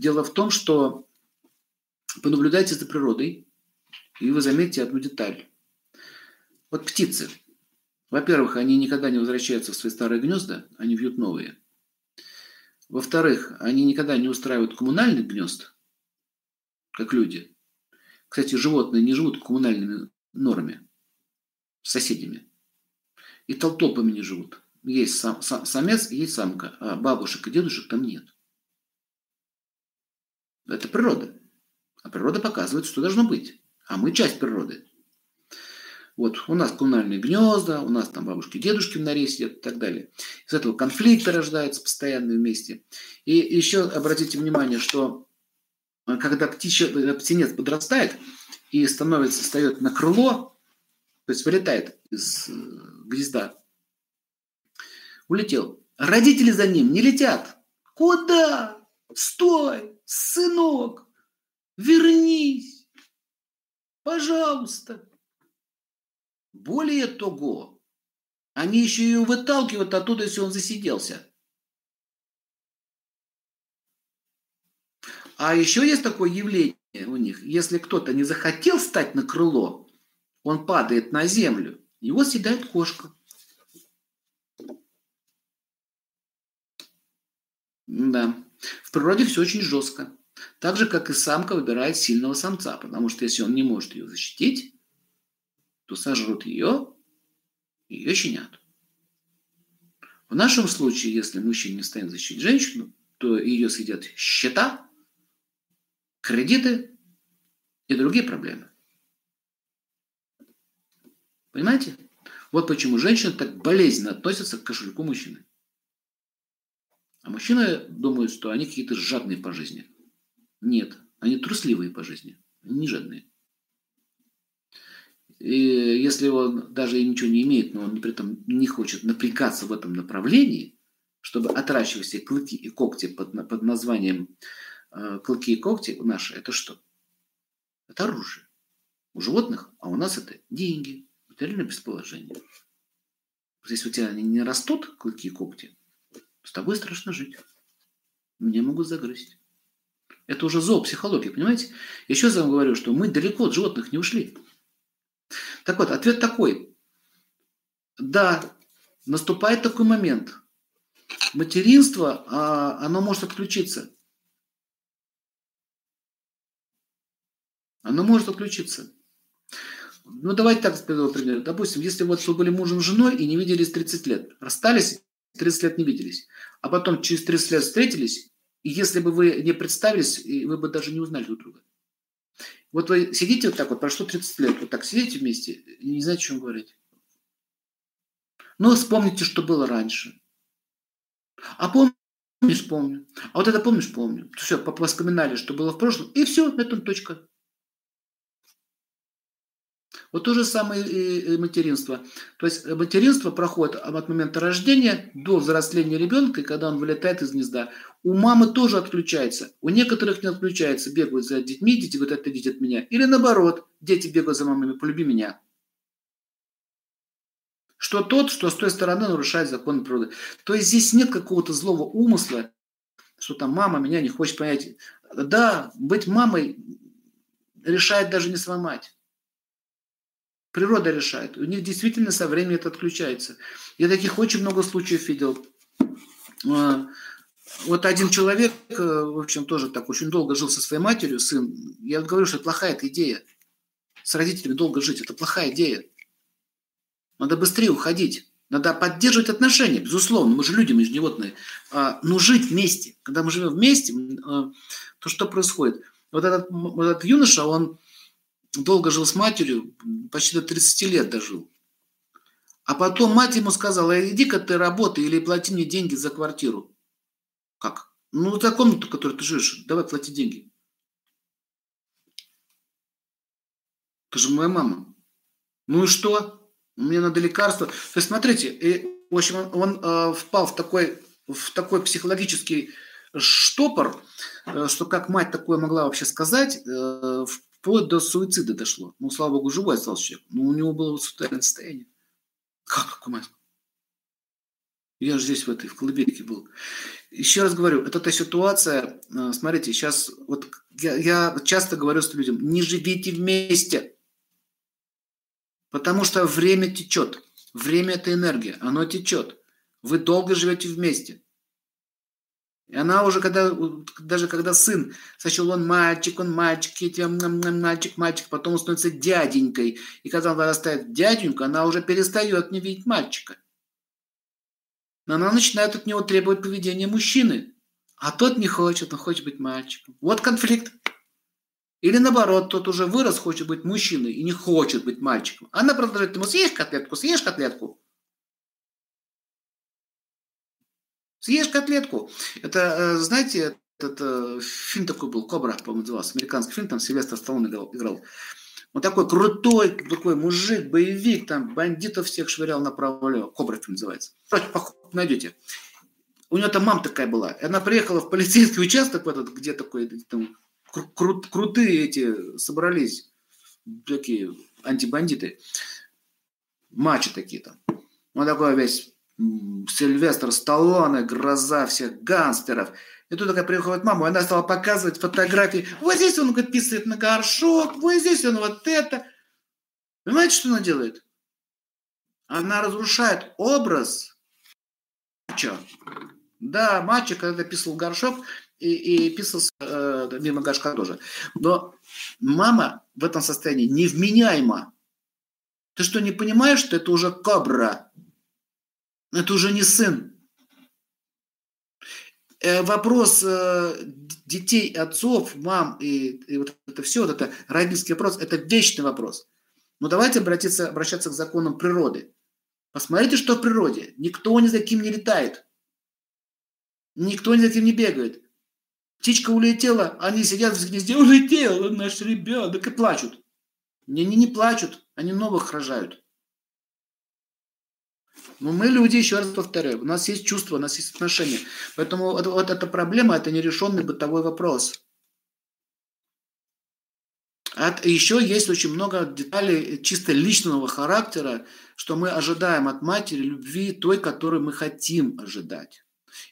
Дело в том, что понаблюдайте за природой, и вы заметите одну деталь. Вот птицы. Во-первых, они никогда не возвращаются в свои старые гнезда, они вьют новые. Во-вторых, они никогда не устраивают коммунальных гнезд, как люди. Кстати, животные не живут коммунальными норами, с соседями. И толпами не живут. Есть самец, есть самка, а бабушек и дедушек там нет. Это природа. А природа показывает, что должно быть. А мы часть природы. Вот у нас коммунальные гнезда, у нас там бабушки и дедушки в норе сидят и так далее. Из этого конфликты рождаются постоянно вместе. И еще обратите внимание, что когда птенец подрастает и встает на крыло, то есть вылетает из гнезда, улетел. Родители за ним не летят. Куда? Стой, сынок, вернись, пожалуйста. Более того, они еще ее выталкивают оттуда, если он засиделся. А еще есть такое явление у них. Если кто-то не захотел встать на крыло, он падает на землю, его съедает кошка. Да. В природе все очень жестко. Так же, как и самка выбирает сильного самца, потому что если он не может ее защитить, то сожрут ее, ее щенят. В нашем случае, если мужчина не станет защитить женщину, то ее съедят счета, кредиты и другие проблемы. Понимаете? Вот почему женщины так болезненно относятся к кошельку мужчины. А мужчины думают, что они какие-то жадные по жизни. Нет, они трусливые по жизни, не жадные. И если он даже и ничего не имеет, но он при этом не хочет напрягаться в этом направлении, чтобы отращивать все клыки и когти под названием клыки и когти наши, это что? Это оружие. У животных, а у нас это деньги, материальное бесположение. Если у тебя они не растут, клыки и когти, с тобой страшно жить. Меня могут загрызть. Это уже зоопсихология, понимаете? Еще я вам говорю, что мы далеко от животных не ушли. Так вот, ответ такой. Да, наступает такой момент. Материнство, оно может отключиться. Оно может отключиться. Ну, давайте так, например. Допустим, если вот вы были мужем и женой и не виделись 30 лет. Расстались, 30 лет не виделись. А потом через 30 лет встретились, и если бы вы не представились, вы бы даже не узнали друг друга. Вот вы сидите вот так вот, прошло 30 лет, вот так сидите вместе, и не знаете, о чем говорить. Ну, вспомните, что было раньше. А помнишь, помню. А вот это помнишь, помню. Все, вспоминали, что было в прошлом, и все, на этом точка. Вот то же самое и материнство. То есть материнство проходит от момента рождения до взросления ребенка, и когда он вылетает из гнезда. У мамы тоже отключается. У некоторых не отключается. Бегают за детьми, дети говорят, отойдите от меня. Или наоборот, дети бегают за мамами, полюби меня. Что тот, что с той стороны нарушает закон природы. То есть здесь нет какого-то злого умысла, что там мама меня не хочет понять. Да, быть мамой решает даже не сама мать. Природа решает. У них действительно со временем это отключается. Я таких очень много случаев видел. Вот один человек, в общем, тоже так очень долго жил со своей матерью, сын. Я говорю, что это плохая идея. С родителями долго жить. Это плохая идея. Надо быстрее уходить. Надо поддерживать отношения. Безусловно, мы же люди, мы же животные. Но жить вместе. Когда мы живем вместе, то что происходит? Вот этот юноша, он долго жил с матерью, почти до 30 лет дожил. А потом мать ему сказала, иди-ка ты работай или плати мне деньги за квартиру. Как? Ну, за комнату, в которой ты живешь, давай плати деньги. Ты же моя мама. Ну и что? Мне надо лекарство. То есть, смотрите, в общем, он впал в такой психологический штопор, что как мать такое могла вообще сказать, вплоть до суицида дошло. Ну, слава богу, живой остался человек. Но у него было суицидальное состояние. Как, мать? Я же здесь в колыбельке был. Еще раз говорю, это та ситуация, смотрите, сейчас вот я часто говорю с людям, не живите вместе, потому что время течет, время – это энергия, оно течет, вы долго живете вместе. И она уже, когда, даже когда сын, сначала он мальчик, я тебя мальчик, мальчик, потом он становится дяденькой. И когда он вырастает дяденька, она уже перестает не видеть мальчика. Но она начинает от него требовать поведения мужчины. А тот не хочет, он хочет быть мальчиком. Вот конфликт. Или наоборот, тот уже вырос, хочет быть мужчиной и не хочет быть мальчиком. Она продолжает ему, съешь котлетку, съешь котлетку. Съешь котлетку. Это, знаете, этот фильм такой был, «Кобра», по-моему, назывался, американский фильм, там Сильвестр Сталлоне играл. Он такой крутой, такой мужик, боевик, там бандитов всех швырял направо-лево. «Кобра» фильм называется. Короче, походу найдете. У него там мама такая была. Она приехала в полицейский участок, этот, где такой, там, крутые эти собрались, такие антибандиты, мачо такие там. Он такой весь... Сильвестр Сталлоне, гроза всех гангстеров. И тут такая приходит мама, и она стала показывать фотографии. Вот здесь он, говорит, писает на горшок, вот здесь он вот это. Понимаете, что она делает? Она разрушает образ мачо. Да, мачо когда-то писал горшок и писал мимо горшка тоже. Но мама в этом состоянии невменяема. Ты что, не понимаешь, что это уже кобра? Это уже не сын. Вопрос детей, отцов, мам и вот это все, вот это родительский вопрос, это вечный вопрос. Но давайте обращаться к законам природы. Посмотрите, что в природе. Никто ни за кем не летает. Никто ни за кем не бегает. Птичка улетела, они сидят в гнезде, улетел наш ребенок, и плачут. Они не плачут, они новых рожают. Но мы люди, еще раз повторяю, у нас есть чувства, у нас есть отношения. Поэтому вот эта проблема – это нерешенный бытовой вопрос. Еще есть очень много деталей чисто личного характера, что мы ожидаем от матери любви той, которую мы хотим ожидать.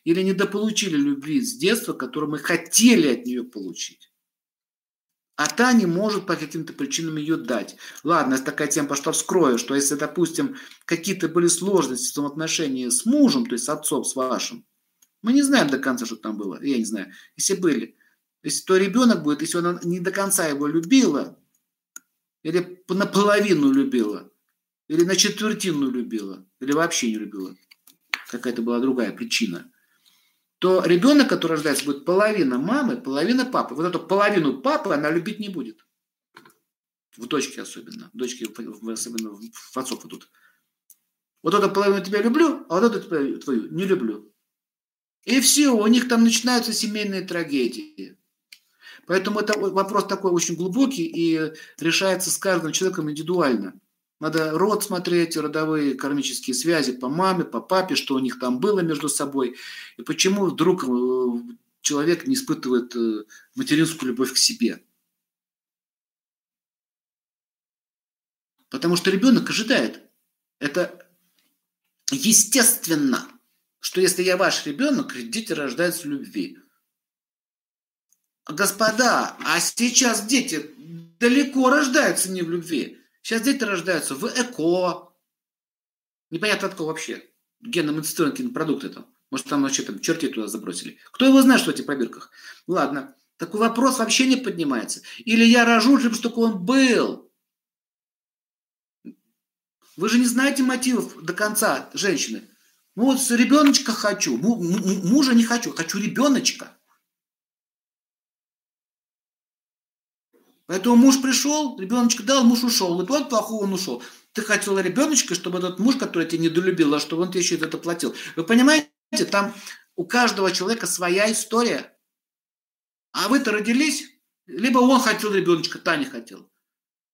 Или недополучили любви с детства, которую мы хотели от нее получить. А та не может по каким-то причинам ее дать. Ладно, такая тема пошла, вскрою, что если, допустим, какие-то были сложности в том отношении с мужем, то есть с отцом, с вашим, мы не знаем до конца, что там было, я не знаю, если были. Если то ребенок будет, если она не до конца его любила, или наполовину любила, или на четвертину любила, или вообще не любила, какая-то была другая причина, то ребенок, который рождается, будет половина мамы, половина папы. Вот эту половину папы она любить не будет. В дочке особенно. Дочки особенно в отцов идут. Вот эту половину тебя люблю, а вот эту твою не люблю. И все, у них там начинаются семейные трагедии. Поэтому это вопрос такой очень глубокий и решается с каждым человеком индивидуально. Надо род смотреть, родовые кармические связи по маме, по папе, что у них там было между собой. И почему вдруг человек не испытывает материнскую любовь к себе. Потому что ребенок ожидает. Это естественно, что если я ваш ребенок, дети рождаются в любви. Господа, а сейчас дети далеко рождаются не в любви. Сейчас дети рождаются в ЭКО. Непонятно от кого вообще. Генно-модифицированные продукты там. Может, там вообще там чертей туда забросили. Кто его знает, что в этих пробирках? Ладно. Такой вопрос вообще не поднимается. Или я рожу, чтобы только он был. Вы же не знаете мотивов до конца женщины. Ну вот ребеночка хочу. Мужа не хочу. Хочу ребеночка. Поэтому муж пришел, ребеночка дал, муж ушел. И вот плохого он ушел. Ты хотела ребеночка, чтобы этот муж, который тебя недолюбил, а чтобы он тебе еще это платил. Вы понимаете, там у каждого человека своя история. А вы-то родились, либо он хотел ребеночка, та не хотела.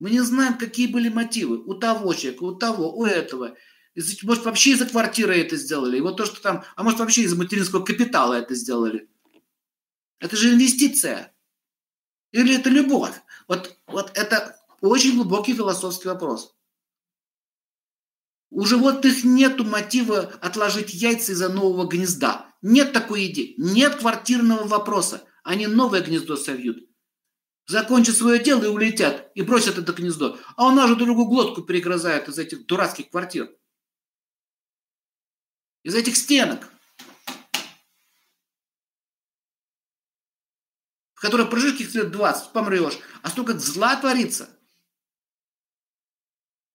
Мы не знаем, какие были мотивы у того человека, у того, у этого. Может, вообще из-за квартиры это сделали. И вот то, что там, а может, вообще из-за материнского капитала это сделали. Это же инвестиция. Или это любовь? Вот это очень глубокий философский вопрос. У животных нет мотива отложить яйца из-за нового гнезда. Нет такой идеи, нет квартирного вопроса. Они новое гнездо совьют. Закончат свое дело и улетят, и бросят это гнездо. А у нас же другую глотку перегрызают из этих дурацких квартир. Из этих стенок, в которых прожишь каких-то лет 20, помрешь. А столько зла творится.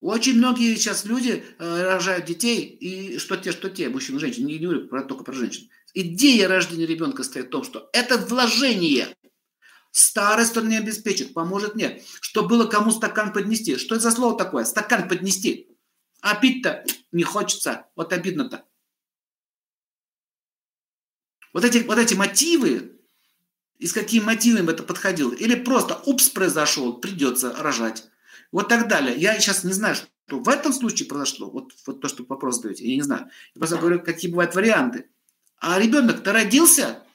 Очень многие сейчас люди рожают детей, и что те, мужчин и женщин, не говорю только про женщин. Идея рождения ребенка стоит в том, что это вложение. Старость он не обеспечит, поможет мне. Что было кому стакан поднести. Что это за слово такое? Стакан поднести. А пить-то не хочется. Вот обидно-то. Вот эти мотивы, и с какими мотивами это подходило. Или просто упс произошел, придется рожать. Вот так далее. Я сейчас не знаю, что в этом случае произошло. Вот то, что вопрос задаете, я не знаю. Я просто говорю, какие бывают варианты. А ребенок-то родился,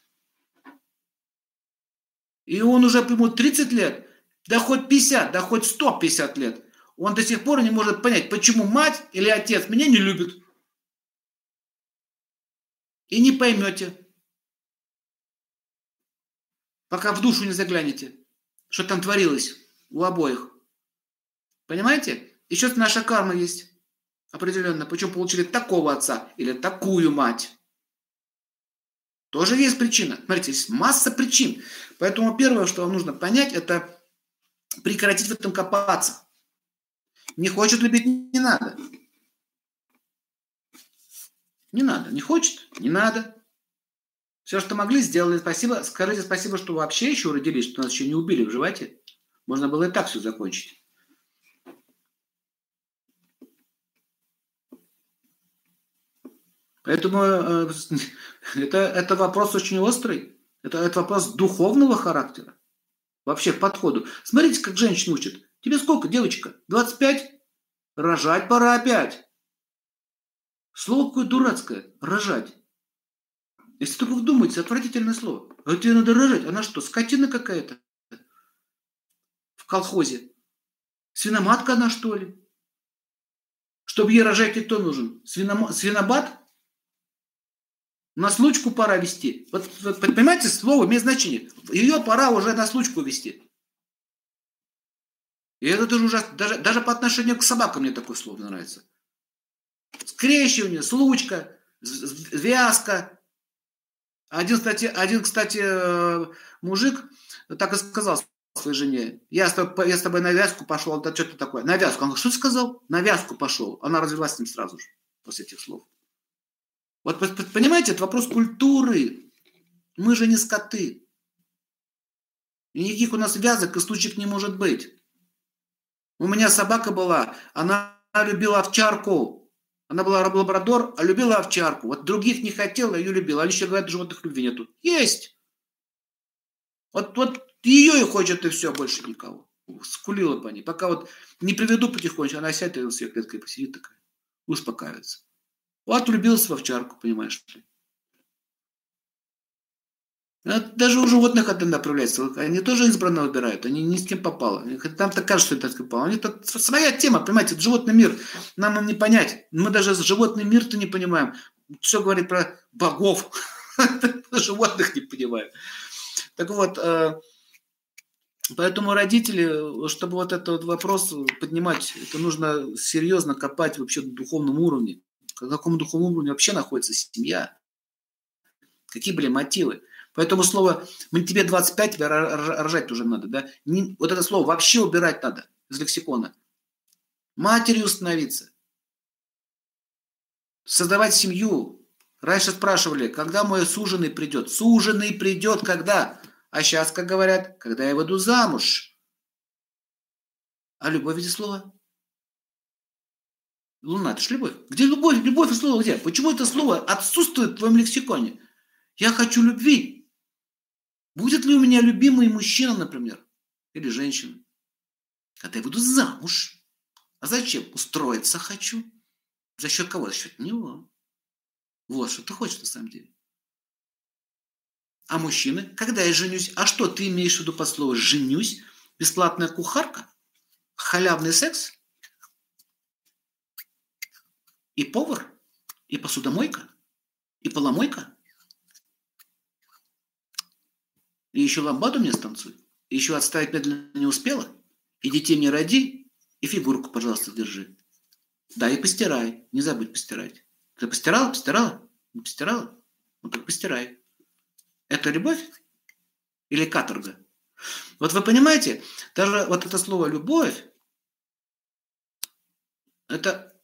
и он уже ему 30 лет, да хоть 50, да хоть 150 лет. Он до сих пор не может понять, почему мать или отец меня не любит. И не поймете, пока в душу не заглянете, что там творилось у обоих. Понимаете? Еще наша карма есть определенно. Почему получили такого отца или такую мать? Тоже есть причина. Смотрите, есть масса причин. Поэтому первое, что вам нужно понять, это прекратить в этом копаться. Не хочет любить, не надо. Не надо. Не хочет, не надо. Все, что могли, сделали. Спасибо. Скажите спасибо, что вообще еще родились, что нас еще не убили в животе. Можно было и так все закончить. Поэтому это вопрос очень острый. Это вопрос духовного характера. Вообще к подходу. Смотрите, как женщин учат. Тебе сколько, девочка? 25? Рожать пора опять. Слово какое дурацкое. Рожать. Если только вдумайтесь, отвратительное слово. А тебе надо рожать. Она что, скотина какая-то? В колхозе. Свиноматка она, что ли? Чтобы ей рожать, никто нужен. Свинобат? На случку пора вести. Вот понимаете, слово имеет значение. Ее пора уже на случку вести. И это тоже ужасно. Даже по отношению к собакам мне такое слово нравится. Скрещивание, случка, вязка. Один, кстати, мужик так и сказал своей жене: я с тобой на вязку пошел. Да что-то такое. На вязку. Он говорит: что ты сказал? На вязку пошел. Она развелась с ним сразу же после этих слов. Вот понимаете, это вопрос культуры. Мы же не скоты. И никаких у нас вязок и случаев не может быть. У меня собака была, она любила овчарку. Она была лабрадор, а любила овчарку. Вот других не хотела, ее любила. Они еще говорят, животных любви нету. Есть. Вот ее и хочет, и все, больше никого. Скулила бы они. Пока вот не приведу потихонечку, она сядет и с ее клеткой посидит такая. Успокаивается. Вот влюбился в овчарку, понимаешь? Даже у животных это направляется. Они тоже избранно выбирают. Они ни с кем попало. Там так кажется, что это попало. Они так, своя тема, понимаете, это животный мир. Нам им не понять. Мы даже животный мир-то не понимаем. Все говорит про богов. Животных не понимаем. Так вот, поэтому родители, чтобы вот этот вопрос поднимать, это нужно серьезно копать вообще на духовном уровне. К какому духовному уровню вообще находится семья? Какие были мотивы? Поэтому слово «тебе 25, тебе рожать уже надо». Да? Вот это слово вообще убирать надо из лексикона. Матерью становиться. Создавать семью. Раньше спрашивали, когда мой суженый придет? Суженый придет когда? А сейчас, как говорят, когда я выйду замуж. А любовь ведь слово. Луна, это же любовь. Где любовь? Любовь и слово где? Почему это слово отсутствует в твоем лексиконе? Я хочу любви. Будет ли у меня любимый мужчина, например, или женщина? Когда я буду замуж. А зачем? Устроиться хочу. За счет кого? За счет него. Вот, что ты хочешь на самом деле. А мужчины? Когда я женюсь? А что ты имеешь в виду под словом «женюсь»? Бесплатная кухарка? Халявный секс? И повар, и посудомойка, и поломойка, И еще ламбаду мне станцуй. И еще отставить медленно не успела. И детей мне роди. И фигурку, пожалуйста, держи. Да, и постирай. Не забудь постирать. Ты постирала? Постирала? Не постирала? Ну так постирай. Это любовь? Или каторга? Вот вы понимаете, даже вот это слово «любовь» – это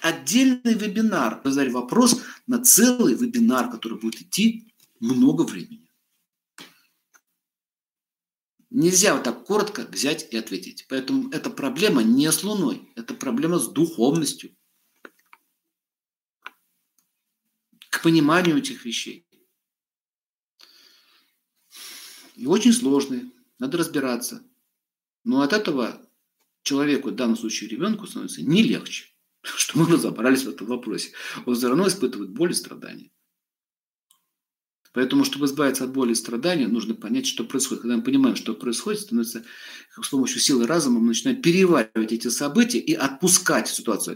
отдельный вебинар. Я задал вопрос на целый вебинар, который будет идти много времени. Нельзя вот так коротко взять и ответить. Поэтому эта проблема не с Луной, это проблема с духовностью. К пониманию этих вещей. И очень сложные, надо разбираться. Но от этого человеку, в данном случае ребенку, становится не легче, что мы разобрались в этом вопросе. Он все равно испытывает боль и страдания. Поэтому, чтобы избавиться от боли и страдания, нужно понять, что происходит. Когда мы понимаем, что происходит, становится с помощью силы разума мы начинаем переваривать эти события и отпускать ситуацию.